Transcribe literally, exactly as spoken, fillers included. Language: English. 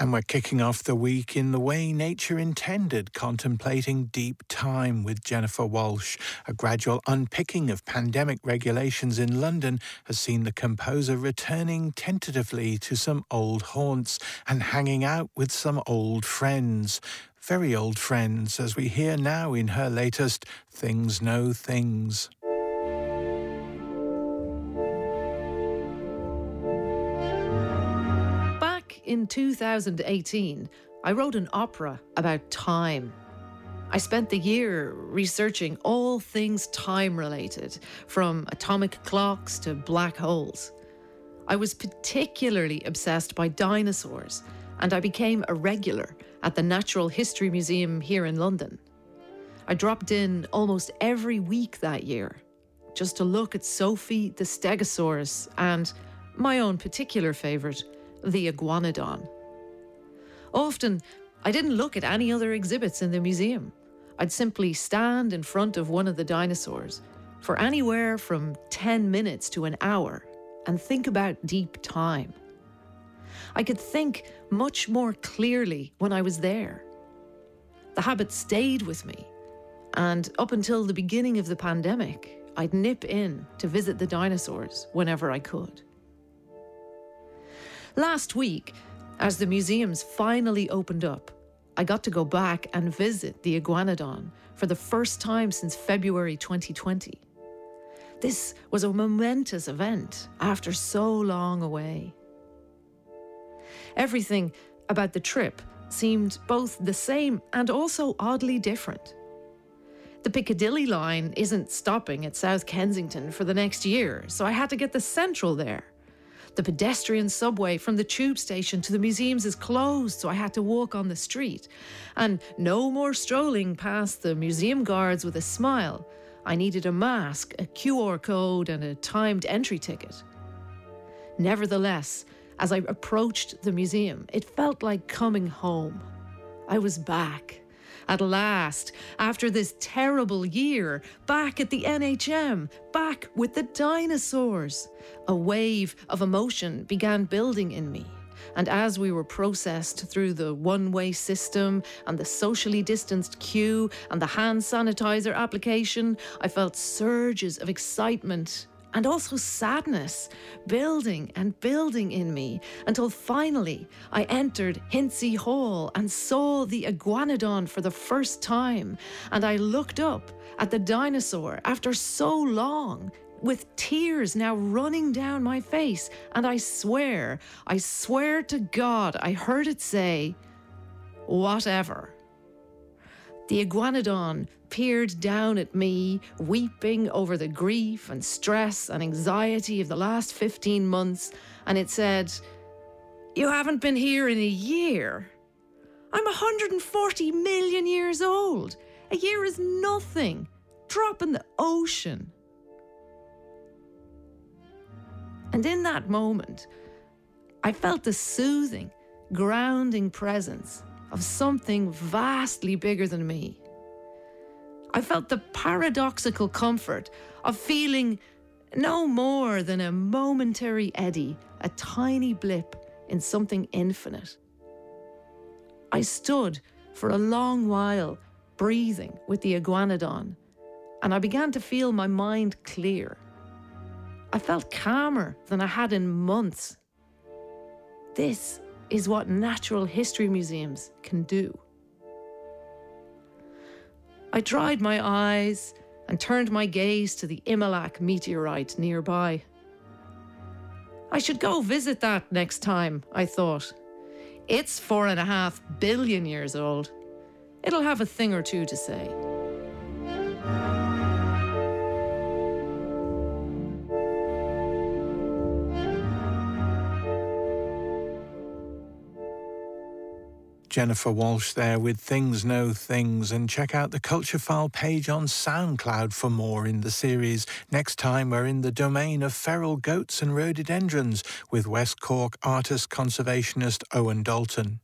And we're kicking off the week in the way nature intended, contemplating deep time with Jennifer Walshe. A gradual unpicking of pandemic regulations in London has seen the composer returning tentatively to some old haunts and hanging out with some old friends. Very old friends, as we hear now in her latest Things Know Things. In two thousand eighteen, I wrote an opera about time. I spent the year researching all things time-related, from atomic clocks to black holes. I was particularly obsessed by dinosaurs, and I became a regular at the Natural History Museum here in London. I dropped in almost every week that year, just to look at Sophie, the Stegosaurus, and my own particular favourite, the Iguanodon. Often, I didn't look at any other exhibits in the museum. I'd simply stand in front of one of the dinosaurs for anywhere from ten minutes to an hour and think about deep time. I could think much more clearly when I was there. The habit stayed with me, and up until the beginning of the pandemic, I'd nip in to visit the dinosaurs whenever I could. Last week, as the museums finally opened up, I got to go back and visit the Iguanodon for the first time since February twenty twenty. This was a momentous event after so long away. Everything about the trip seemed both the same and also oddly different. The Piccadilly line isn't stopping at South Kensington for the next year, so I had to get the Central there. The pedestrian subway from the tube station to the museums is closed, so I had to walk on the street. And no more strolling past the museum guards with a smile. I needed a mask, a Q R code, and a timed entry ticket. Nevertheless, as I approached the museum, it felt like coming home. I was back. At last, after this terrible year, back at the N H M, back with the dinosaurs. A wave of emotion began building in me, and as we were processed through the one-way system and the socially distanced queue and the hand sanitizer application, I felt surges of excitement and also sadness building and building in me, until finally I entered Hintze Hall and saw the Iguanodon for the first time, and I looked up at the dinosaur after so long, with tears now running down my face, and I swear, I swear to God, I heard it say, "Whatever." The Iguanodon peered down at me, weeping over the grief and stress and anxiety of the last fifteen months, and it said, "You haven't been here in a year. I'm one hundred forty million years old. A year is nothing. Drop in the ocean." And in that moment, I felt the soothing, grounding presence of something vastly bigger than me. I felt the paradoxical comfort of feeling no more than a momentary eddy, a tiny blip in something infinite. I stood for a long while, breathing with the Iguanodon, and I began to feel my mind clear. I felt calmer than I had in months. This is what natural history museums can do. I dried my eyes and turned my gaze to the Imalak meteorite nearby. I should go visit that next time, I thought. It's four and a half billion years old. It'll have a thing or two to say. Jennifer Walshe there with Things Know Things, and check out the Culture File page on SoundCloud for more in the series. Next time we're in the domain of feral goats and rhododendrons with West Cork artist-conservationist Owen Dalton.